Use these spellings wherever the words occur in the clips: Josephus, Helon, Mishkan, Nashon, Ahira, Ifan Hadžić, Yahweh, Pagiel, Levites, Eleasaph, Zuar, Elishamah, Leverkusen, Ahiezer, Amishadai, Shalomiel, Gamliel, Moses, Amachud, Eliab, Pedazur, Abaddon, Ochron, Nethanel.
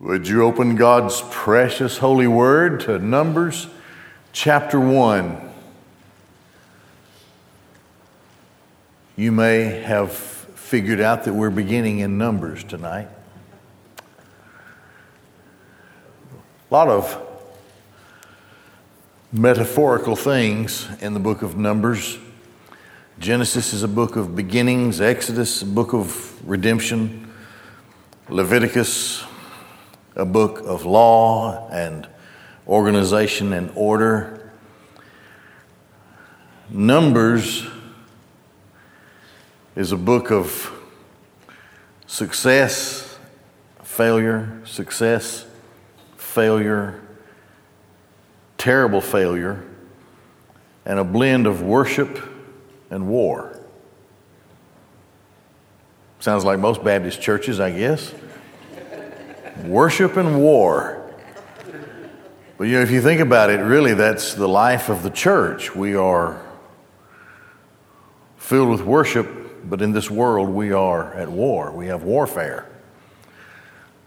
Would you open God's precious holy word to Numbers chapter 1? You may have figured out that we're beginning in Numbers tonight. A lot of metaphorical things in the book of Numbers. Genesis is a book of beginnings, Exodus, a book of redemption, Leviticus, a book of law and organization and order. Numbers is a book of success, failure, terrible failure, and a blend of worship and war. Sounds like most Baptist churches, I guess. Worship and war. But you know, if you think about it, really that's the life of the church. We are filled with worship, but in this world we are at war. We have warfare.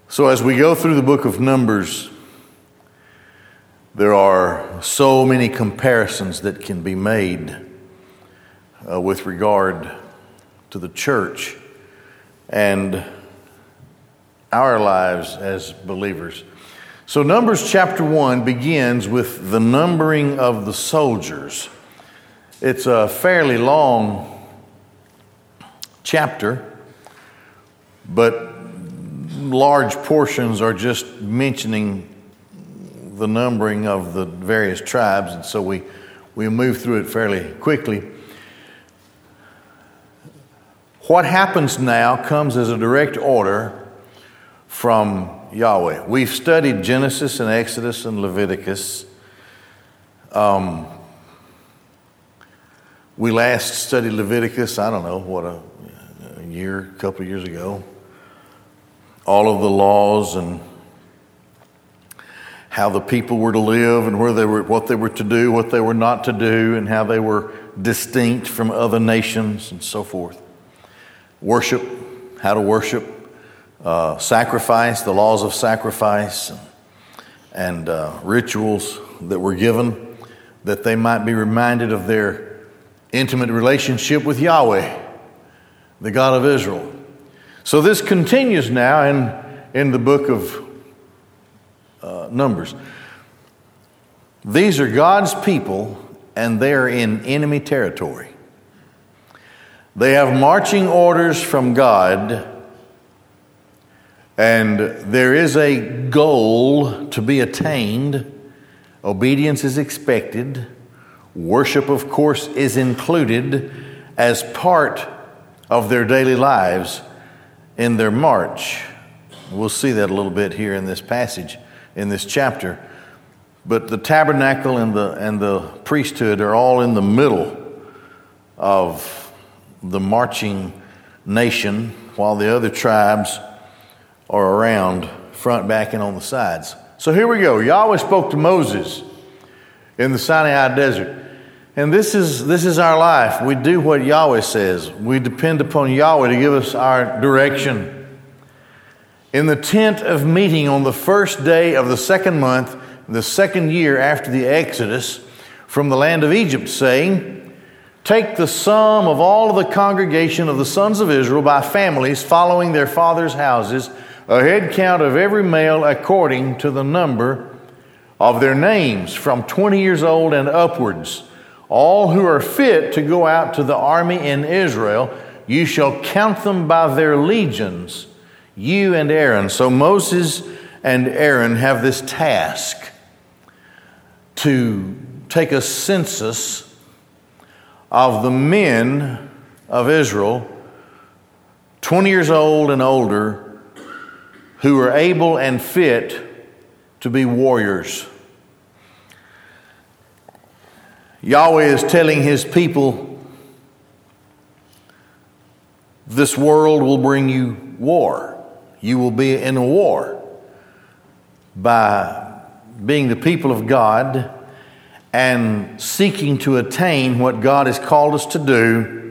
So as we go through the book of Numbers, there are so many comparisons that can be made with regard to the church and our lives as believers. So Numbers chapter 1 begins with the numbering of the soldiers. It's a fairly long chapter, but large portions are just mentioning the numbering of the various tribes, and so we move through it fairly quickly. What happens now comes as a direct order from Yahweh. We've studied Genesis and Exodus and Leviticus. We last studied Leviticus, I don't know, a couple of years ago. All of the laws and how the people were to live and where they were, what they were to do, what they were not to do, and how they were distinct from other nations and so forth. Worship, how to worship. Sacrifice, the laws of sacrifice, and rituals that were given that they might be reminded of their intimate relationship with Yahweh, the God of Israel. So this continues now in the book of Numbers. These are God's people, and they are in enemy territory. They have marching orders from God, and there is a goal to be attained. Obedience is expected. Worship, of course, is included as part of their daily lives in their march. We'll see that a little bit here in this passage, in this chapter. But the tabernacle and the priesthood are all in the middle of the marching nation, while the other tribes or around, front, back, and on the sides. So here we go. Yahweh spoke to Moses in the Sinai desert. And this is our life. We do what Yahweh says. We depend upon Yahweh to give us our direction. In the tent of meeting on the first day of the second month, the second year after the Exodus from the land of Egypt, saying, "Take the sum of all the congregation of the sons of Israel by families following their fathers' houses, a head count of every male according to the number of their names, from 20 years old and upwards. All who are fit to go out to the army in Israel, you shall count them by their legions, you and Aaron." So Moses and Aaron have this task to take a census of the men of Israel, 20 years old and older, who are able and fit to be warriors. Yahweh is telling his people, this world will bring you war. You will be in a war by being the people of God and seeking to attain what God has called us to do.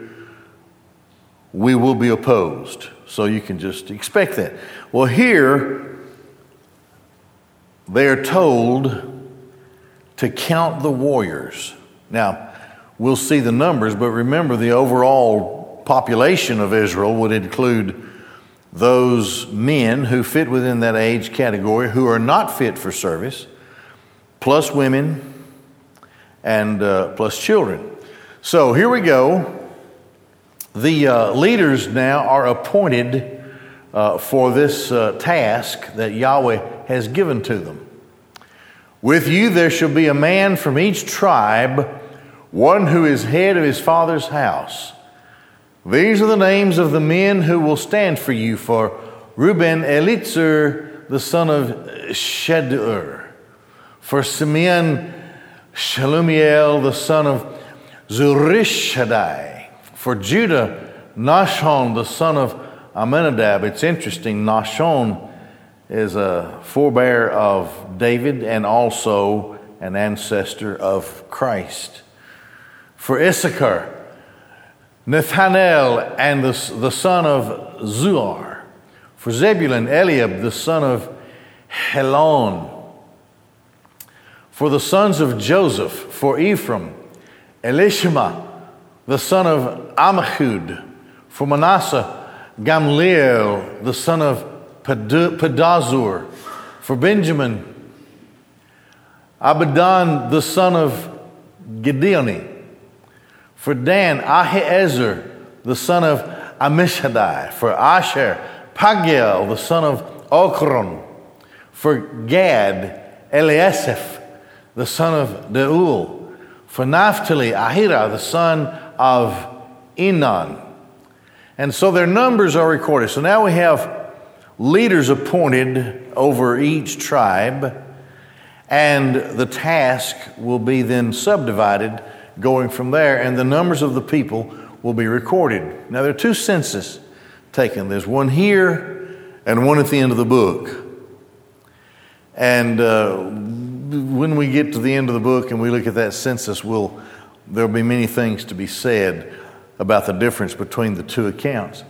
We will be opposed. So you can just expect that. Well, here, they are told to count the warriors. Now, we'll see the numbers, but remember the overall population of Israel would include those men who fit within that age category who are not fit for service, plus women and plus children. So here we go. The leaders now are appointed for this task that Yahweh has given to them. With you there shall be a man from each tribe, one who is head of his father's house. These are the names of the men who will stand for you, for Reuben, Elitzur, the son of Shedeur. For Simeon, Shalomiel, the son of Zurishaddai. For Judah, Nashon, the son of Amminadab. It's interesting, Nashon is a forebear of David and also an ancestor of Christ. For Issachar, Nethanel, and the son of Zuar. For Zebulun, Eliab, the son of Helon. For the sons of Joseph, for Ephraim, Elishamah, the son of Amachud. For Manasseh, Gamliel, the son of Pedazur. For Benjamin, Abaddon, the son of Gedioni. For Dan, Ahiezer, the son of Amishadai. For Asher, Pagiel, the son of Ochron. For Gad, Eleasaph, the son of Deul. For Naphtali, Ahira, the son of Enon. And so their numbers are recorded. So now we have leaders appointed over each tribe, and the task will be then subdivided going from there, and the numbers of the people will be recorded. Now there are two censuses taken. There's one here and one at the end of the book. And when we get to the end of the book and we look at that census, there'll be many things to be said about the difference between the two accounts.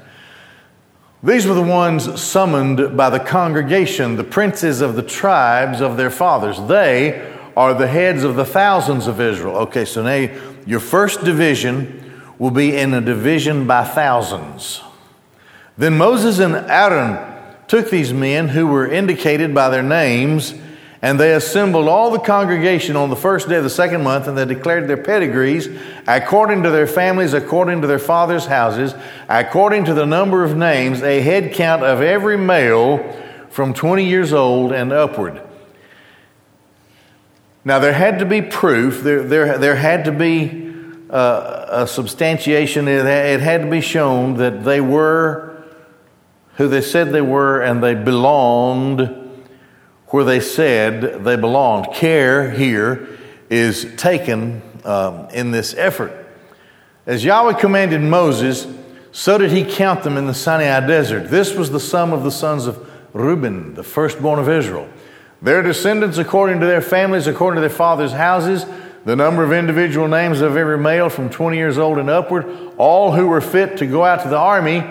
These were the ones summoned by the congregation, the princes of the tribes of their fathers. They are the heads of the thousands of Israel. Okay, so now your first division will be in a division by thousands. Then Moses and Aaron took these men who were indicated by their names, and they assembled all the congregation on the first day of the second month, and they declared their pedigrees according to their families, according to their fathers' houses, according to the number of names, a head count of every male from 20 years old and upward. Now there had to be proof, there had to be a substantiation, it had to be shown that they were who they said they were, and they belonged where they said they belonged. Care here is taken in this effort. As Yahweh commanded Moses, so did he count them in the Sinai desert. This was the sum of the sons of Reuben, the firstborn of Israel. Their descendants according to their families, according to their fathers' houses, the number of individual names of every male from 20 years old and upward, all who were fit to go out to the army.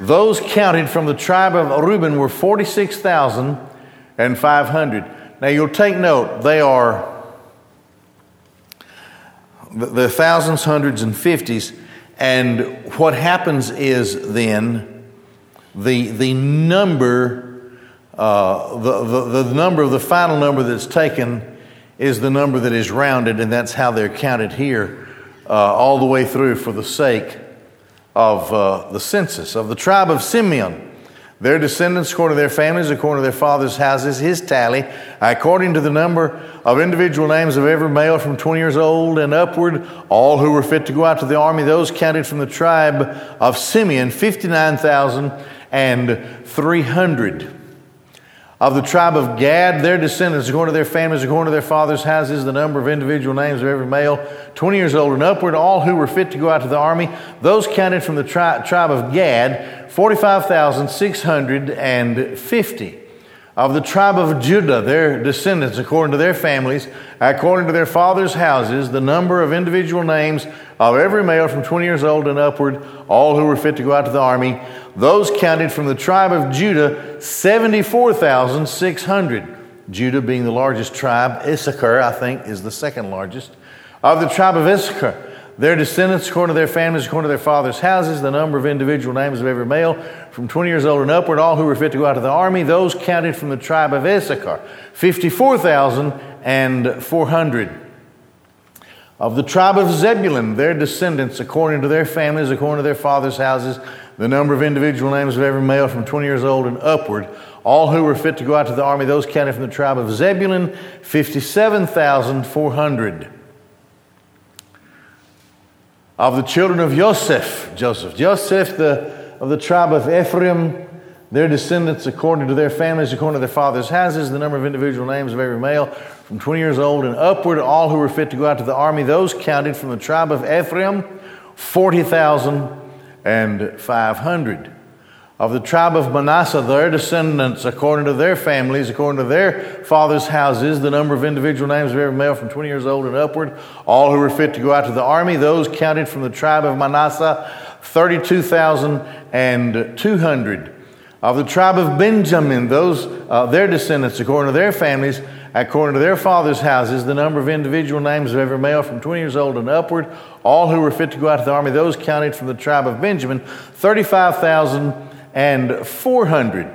Those counted from the tribe of Reuben were 46,500. Now you'll take note, they are the thousands, hundreds, and fifties. And what happens is then the final number that's taken is the number that is rounded, and that's how they're counted here all the way through for the sake of the census. Of the tribe of Simeon, their descendants according to their families, according to their fathers' houses, his tally, according to the number of individual names of every male from 20 years old and upward, all who were fit to go out to the army, those counted from the tribe of Simeon, 59,300. Of the tribe of Gad, their descendants according to their families, according to their fathers' houses, the number of individual names of every male, 20 years old and upward, all who were fit to go out to the army, those counted from the tribe of Gad, 45,650. Of the tribe of Judah, their descendants according to their families, according to their fathers' houses, the number of individual names of every male from 20 years old and upward, all who were fit to go out to the army, those counted from the tribe of Judah, 74,600. Judah being the largest tribe. Issachar, I think, is the second largest. Of the tribe of Issachar, their descendants, according to their families, according to their fathers' houses, the number of individual names of every male, from 20 years old and upward, all who were fit to go out to the army, those counted from the tribe of Issachar, 54,400. Of the tribe of Zebulun, their descendants, according to their families, according to their fathers' houses, the number of individual names of every male from 20 years old and upward, all who were fit to go out to the army, those counted from the tribe of Zebulun, 57,400. Of the children of Joseph, of the tribe of Ephraim, their descendants, according to their families, according to their fathers' houses, the number of individual names of every male, from 20 years old and upward, all who were fit to go out to the army, those counted from the tribe of Ephraim, 40,500. Of the tribe of Manasseh, their descendants, according to their families, according to their fathers' houses, the number of individual names of every male from 20 years old and upward, all who were fit to go out to the army, those counted from the tribe of Manasseh, 32,200. Of the tribe of Benjamin, their descendants, according to their families, according to their fathers' houses, the number of individual names of every male from 20 years old and upward, all who were fit to go out to the army, those counted from the tribe of Benjamin, 35,400.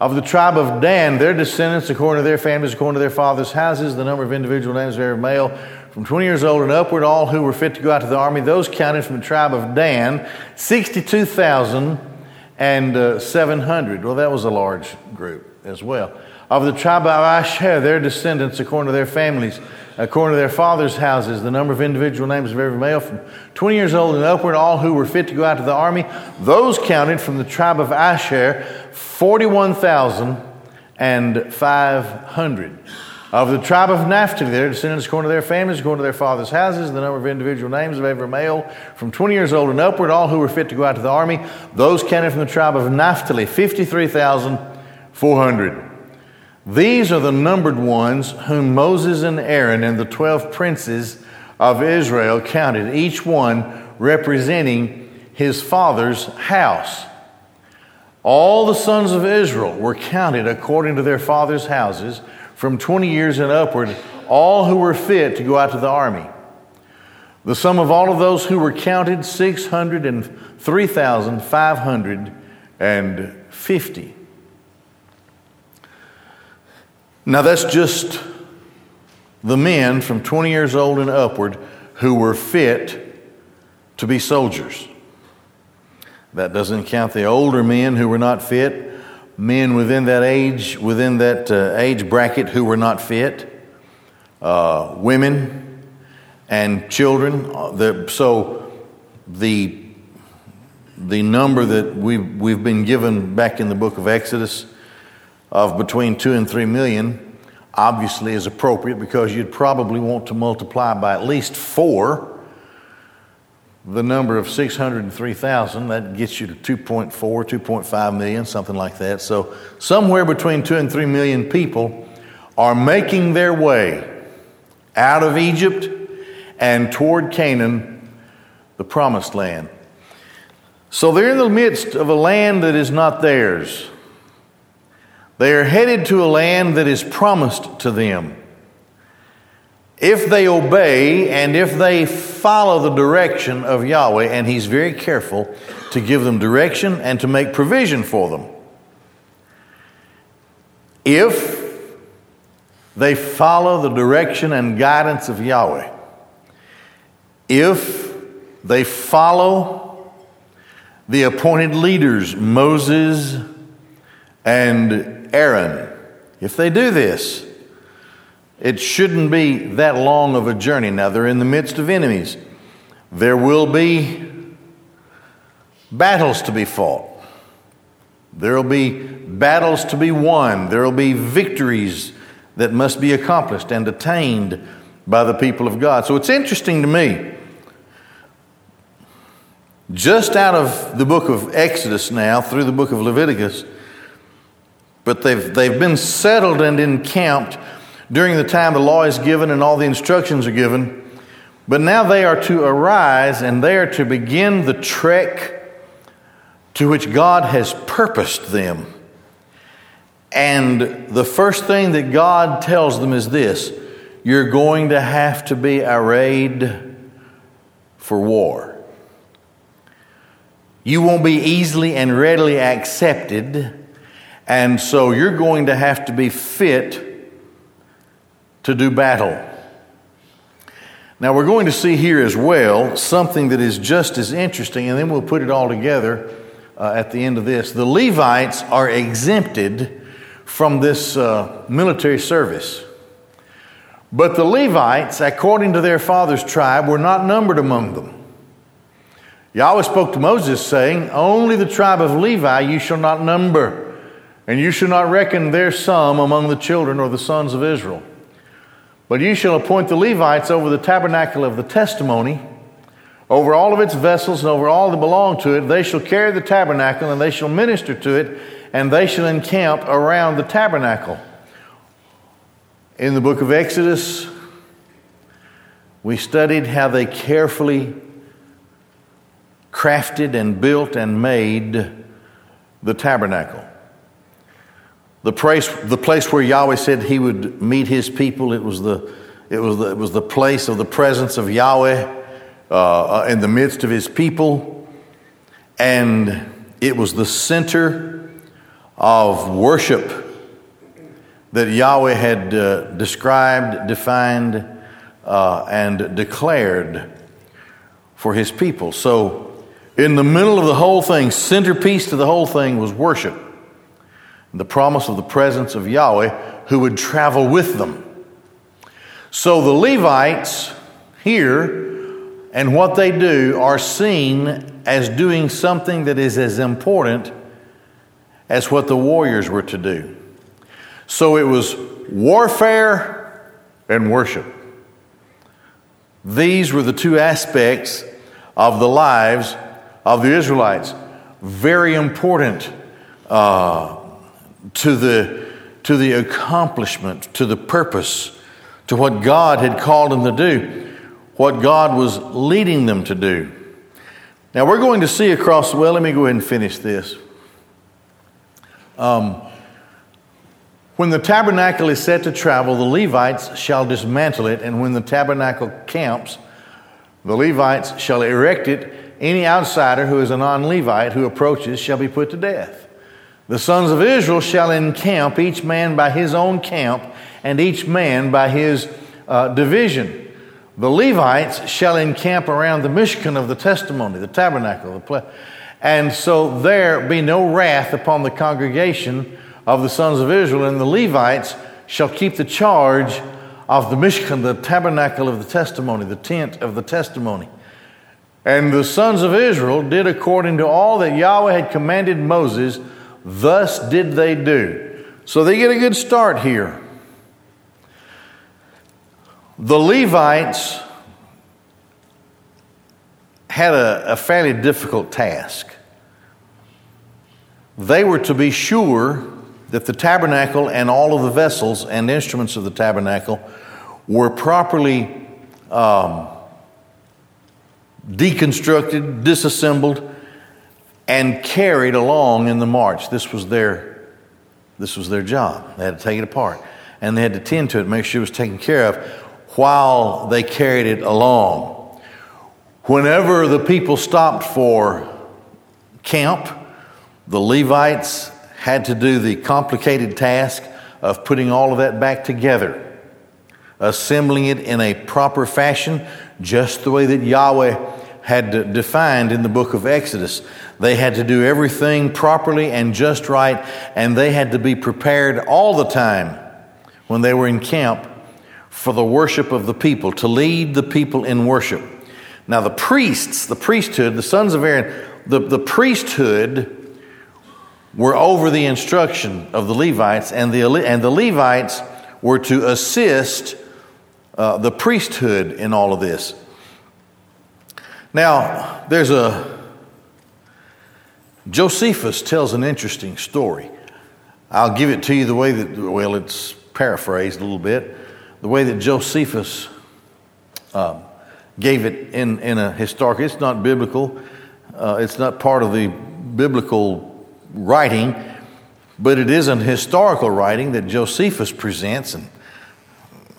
Of the tribe of Dan, their descendants, according to their families, according to their fathers' houses, the number of individual names of every male from 20 years old and upward, all who were fit to go out to the army, those counted from the tribe of Dan, 62,700. Well, that was a large group as well. Of the tribe of Asher, their descendants, according to their families, according to their fathers' houses, the number of individual names of every male from 20 years old and upward, all who were fit to go out to the army, those counted from the tribe of Asher, 41,500. Of the tribe of Naphtali, their descendants, according to their families, according to their fathers' houses, the number of individual names of every male from 20 years old and upward, all who were fit to go out to the army, those counted from the tribe of Naphtali, 53,400. These are the numbered ones whom Moses and Aaron and the 12 princes of Israel counted, each one representing his father's house. All the sons of Israel were counted according to their fathers' houses, from 20 years and upward, all who were fit to go out to the army. The sum of all of those who were counted, 603,550. Now that's just the men from 20 years old and upward who were fit to be soldiers. That doesn't count the older men who were not fit, men within that age bracket who were not fit, women and children. So the number that we've been given back in the book of Exodus of between 2 and 3 million obviously is appropriate, because you'd probably want to multiply by at least 4 the number of 603,000, that gets you to 2.4, 2.5 million, something like that. So somewhere between 2 and 3 million people are making their way out of Egypt and toward Canaan, the promised land. So they're in the midst of a land that is not theirs. They are headed to a land that is promised to them, if they obey and if they follow the direction of Yahweh, and He's very careful to give them direction and to make provision for them. If they follow the direction and guidance of Yahweh, if they follow the appointed leaders, Moses and Aaron, if they do this, it shouldn't be that long of a journey. Now, they're in the midst of enemies. There will be battles to be fought. There will be battles to be won. There will be victories that must be accomplished and attained by the people of God. So it's interesting to me, just out of the book of Exodus now through the book of Leviticus, but they've been settled and encamped during the time the law is given and all the instructions are given. But now they are to arise and they are to begin the trek to which God has purposed them. And the first thing that God tells them is this: you're going to have to be arrayed for war. You won't be easily and readily accepted, and so you're going to have to be fit to do battle. Now, we're going to see here as well something that is just as interesting, and then we'll put it all together at the end of this. The Levites are exempted from this military service. But the Levites, according to their father's tribe, were not numbered among them. Yahweh spoke to Moses, saying, "Only the tribe of Levi you shall not number, and you shall not reckon their sum among the children or the sons of Israel. But you shall appoint the Levites over the tabernacle of the testimony, over all of its vessels and over all that belong to it. They shall carry the tabernacle, and they shall minister to it, and they shall encamp around the tabernacle." In the book of Exodus, we studied how they carefully crafted and built and made the tabernacle. The place where Yahweh said He would meet His people, it was the place of the presence of Yahweh in the midst of His people, and it was the center of worship that Yahweh had described, defined, and declared for His people. So in the middle of the whole thing, centerpiece to the whole thing, was worship. The promise of the presence of Yahweh who would travel with them. So the Levites here and what they do are seen as doing something that is as important as what the warriors were to do. So it was warfare and worship. These were the two aspects of the lives of the Israelites. Very important to the accomplishment, to the purpose, to what God had called them to do, what God was leading them to do. Now we're going to see across, well, let me go ahead and finish this. When the tabernacle is set to travel, the Levites shall dismantle it, and when the tabernacle camps, the Levites shall erect it. Any outsider who is a non-Levite who approaches shall be put to death. The sons of Israel shall encamp, each man by his own camp, and each man by his division. The Levites shall encamp around the Mishkan of the testimony, the tabernacle. And so there be no wrath upon the congregation of the sons of Israel, and the Levites shall keep the charge of the Mishkan, the tabernacle of the testimony, the tent of the testimony. And the sons of Israel did according to all that Yahweh had commanded Moses, thus did they do. So they get a good start here. The Levites had a fairly difficult task. They were to be sure that the tabernacle and all of the vessels and instruments of the tabernacle were properly deconstructed, disassembled, and carried along in the march. This was their job. They had to take it apart, and they had to tend to it, make sure it was taken care of while they carried it along. Whenever the people stopped for camp, the Levites had to do the complicated task of putting all of that back together, assembling it in a proper fashion, just the way that Yahweh had defined in the book of Exodus. They had to do everything properly and just right, and they had to be prepared all the time when they were in camp for the worship of the people, to lead the people in worship. Now the priests, the priesthood, the sons of Aaron, the priesthood were over the instruction of the Levites, and the Levites were to assist the priesthood in all of this. Now, Josephus tells an interesting story. I'll give it to you the way that, well, it's paraphrased a little bit, the way that Josephus gave it in a historic, it's not biblical, it's not part of the biblical writing, But it is an historical writing that Josephus presents, and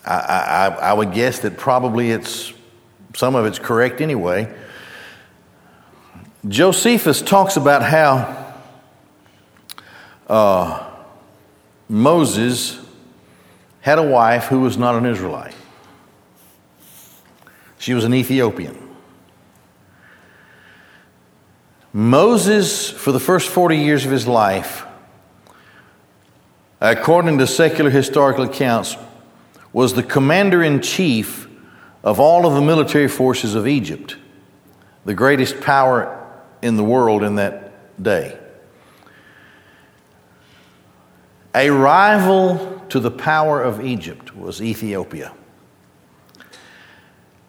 I would guess that probably some of it's correct anyway. Josephus talks about how Moses had a wife who was not an Israelite. She was an Ethiopian. Moses, for the first 40 years of his life, according to secular historical accounts, was the commander-in-chief of all of the military forces of Egypt, the greatest power in the world in that day. A rival to the power of Egypt was Ethiopia.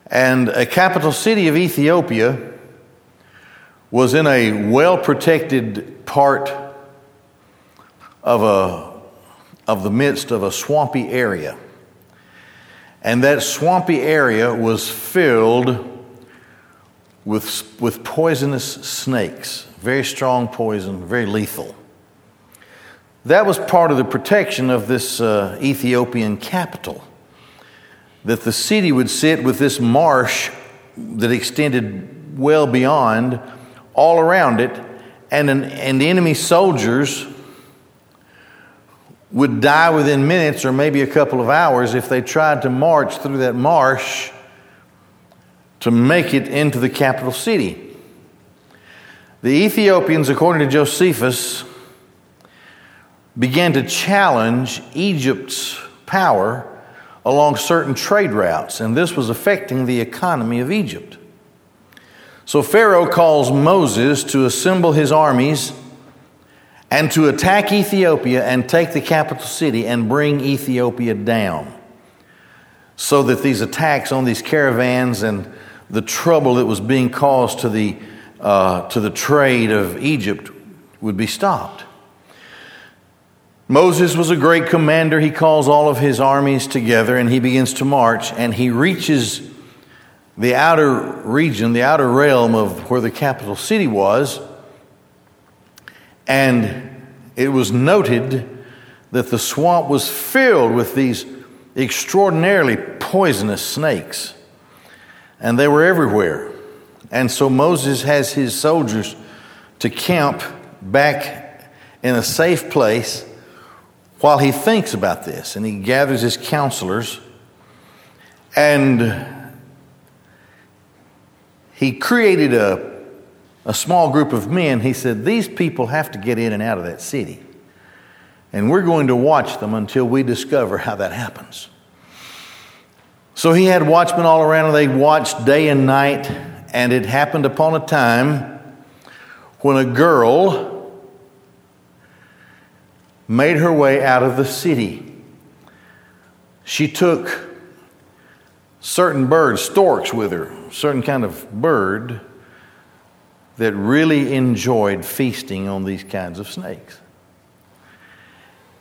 And a capital city of Ethiopia was in a well-protected part of the midst of a swampy area. And that swampy area was filled with poisonous snakes, very strong poison, very lethal. That was part of the protection of this Ethiopian capital, that the city would sit with this marsh that extended well beyond, all around it, and the enemy soldiers would die within minutes or maybe a couple of hours if they tried to march through that marsh to make it into the capital city. The Ethiopians, according to Josephus, began to challenge Egypt's power along certain trade routes, and this was affecting the economy of Egypt. So Pharaoh calls Moses to assemble his armies and to attack Ethiopia and take the capital city and bring Ethiopia down, so that these attacks on these caravans and the trouble that was being caused to the trade of Egypt would be stopped. Moses was a great commander. He calls all of his armies together and he begins to march, and he reaches the outer region, the outer realm of where the capital city was. And it was noted that the swamp was filled with these extraordinarily poisonous snakes, and they were everywhere. And so Moses has his soldiers to camp back in a safe place while he thinks about this, and he gathers his counselors, and he created a small group of men. He said, these people have to get in and out of that city, and we're going to watch them until we discover how that happens. So he had watchmen all around, and they watched day and night, and it happened upon a time when a girl made her way out of the city. She took certain birds, storks with her, certain kind of bird that really enjoyed feasting on these kinds of snakes.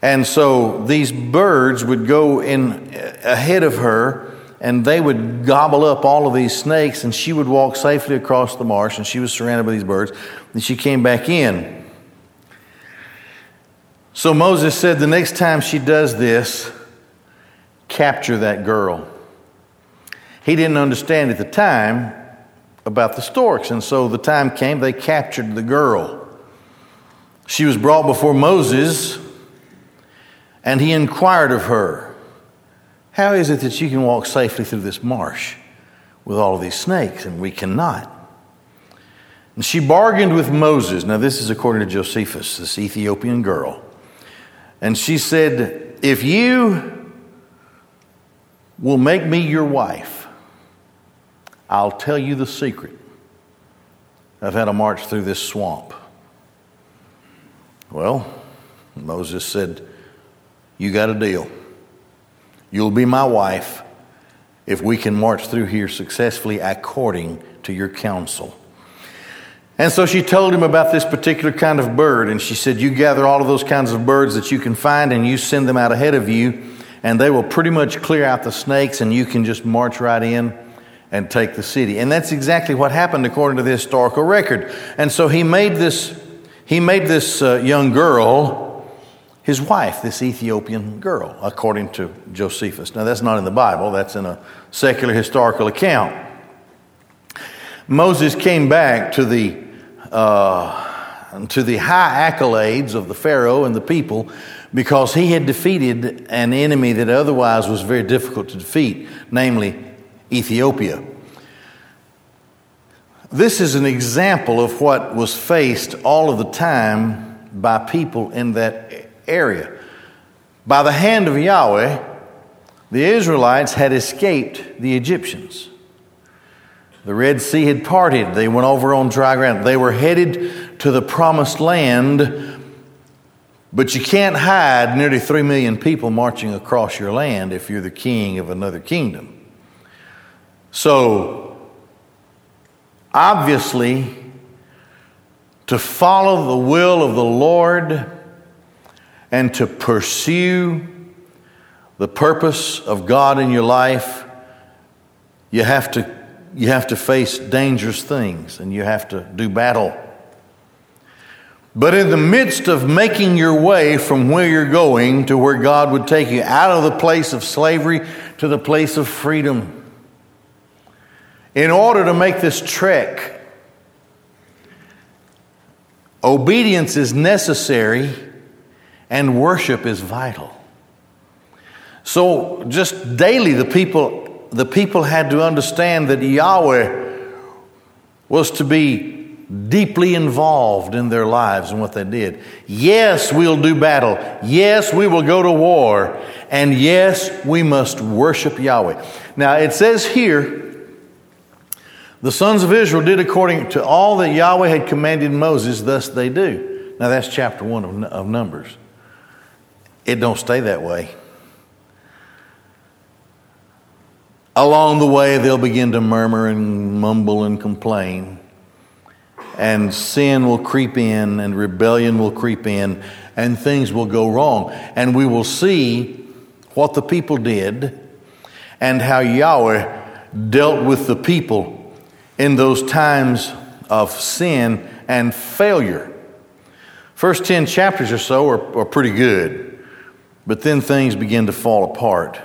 And so these birds would go in ahead of her, and they would gobble up all of these snakes, and she would walk safely across the marsh, and she was surrounded by these birds, and she came back in. So Moses said, the next time she does this, capture that girl. He didn't understand at the time about the storks, and so the time came, they captured the girl. She was brought before Moses, and he inquired of her, how is it that you can walk safely through this marsh with all of these snakes, and we cannot? And she bargained with Moses. Now this is according to Josephus, this Ethiopian girl. And she said, if you will make me your wife, I'll tell you the secret of how to march through this swamp. Well, Moses said, you got a deal. You'll be my wife if we can march through here successfully according to your counsel. And so she told him about this particular kind of bird, and she said, you gather all of those kinds of birds that you can find and you send them out ahead of you, and they will pretty much clear out the snakes, and you can just march right in and take the city. And that's exactly what happened according to the historical record. And so he made this young girl his wife, this Ethiopian girl, according to Josephus. Now, that's not in the Bible. That's in a secular historical account. Moses came back to the high accolades of the Pharaoh and the people because he had defeated an enemy that otherwise was very difficult to defeat, namely Ethiopia. This is an example of what was faced all of the time by people in that area. By the hand of Yahweh, the Israelites had escaped the Egyptians. The Red Sea had parted. They went over on dry ground. They were headed to the promised land, but you can't hide nearly 3 million people marching across your land if you're the king of another kingdom. So, obviously, to follow the will of the Lord and to pursue the purpose of God in your life, you have to face dangerous things and you have to do battle. But in the midst of making your way from where you're going to where God would take you, out of the place of slavery to the place of freedom, in order to make this trek, obedience is necessary and worship is vital. So just daily the people had to understand that Yahweh was to be deeply involved in their lives and what they did. Yes, we'll do battle. Yes, we will go to war. And yes, we must worship Yahweh. Now it says here, the sons of Israel did according to all that Yahweh had commanded Moses, thus they do. Now that's chapter 1 of Numbers. It don't stay that way. Along the way, they'll begin to murmur and mumble and complain. And sin will creep in and rebellion will creep in and things will go wrong. And we will see what the people did and how Yahweh dealt with the people in those times of sin and failure. First 10 chapters or so are pretty good, but then things begin to fall apart.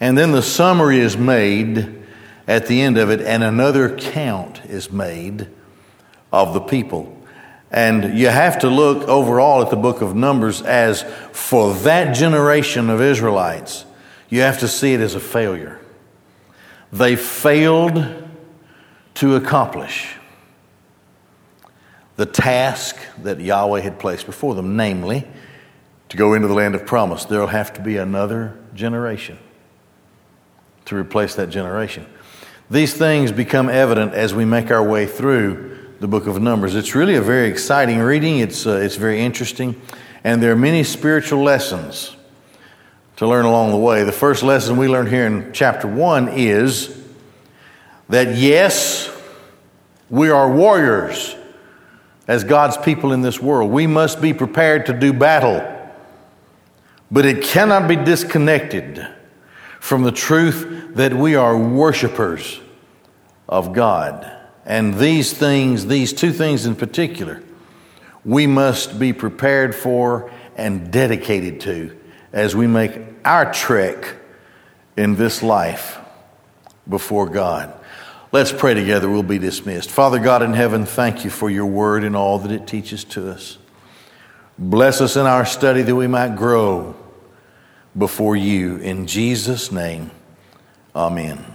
And then the summary is made at the end of it, and another count is made of the people. And you have to look overall at the book of Numbers as, for that generation of Israelites, you have to see it as a failure. They failed to accomplish the task that Yahweh had placed before them, namely, to go into the land of promise. There'll have to be another generation to replace that generation. These things become evident as we make our way through the book of Numbers. It's really a very exciting reading. It's very interesting. And there are many spiritual lessons to learn along the way. The first lesson we learned here in chapter 1 is that yes, we are warriors as God's people in this world. We must be prepared to do battle, but it cannot be disconnected from the truth that we are worshipers of God. And these two things in particular, we must be prepared for and dedicated to as we make our trek in this life before God. Let's pray together. We'll be dismissed. Father God in heaven, thank you for your word and all that it teaches to us. Bless us in our study that we might grow before you. In Jesus' name, amen.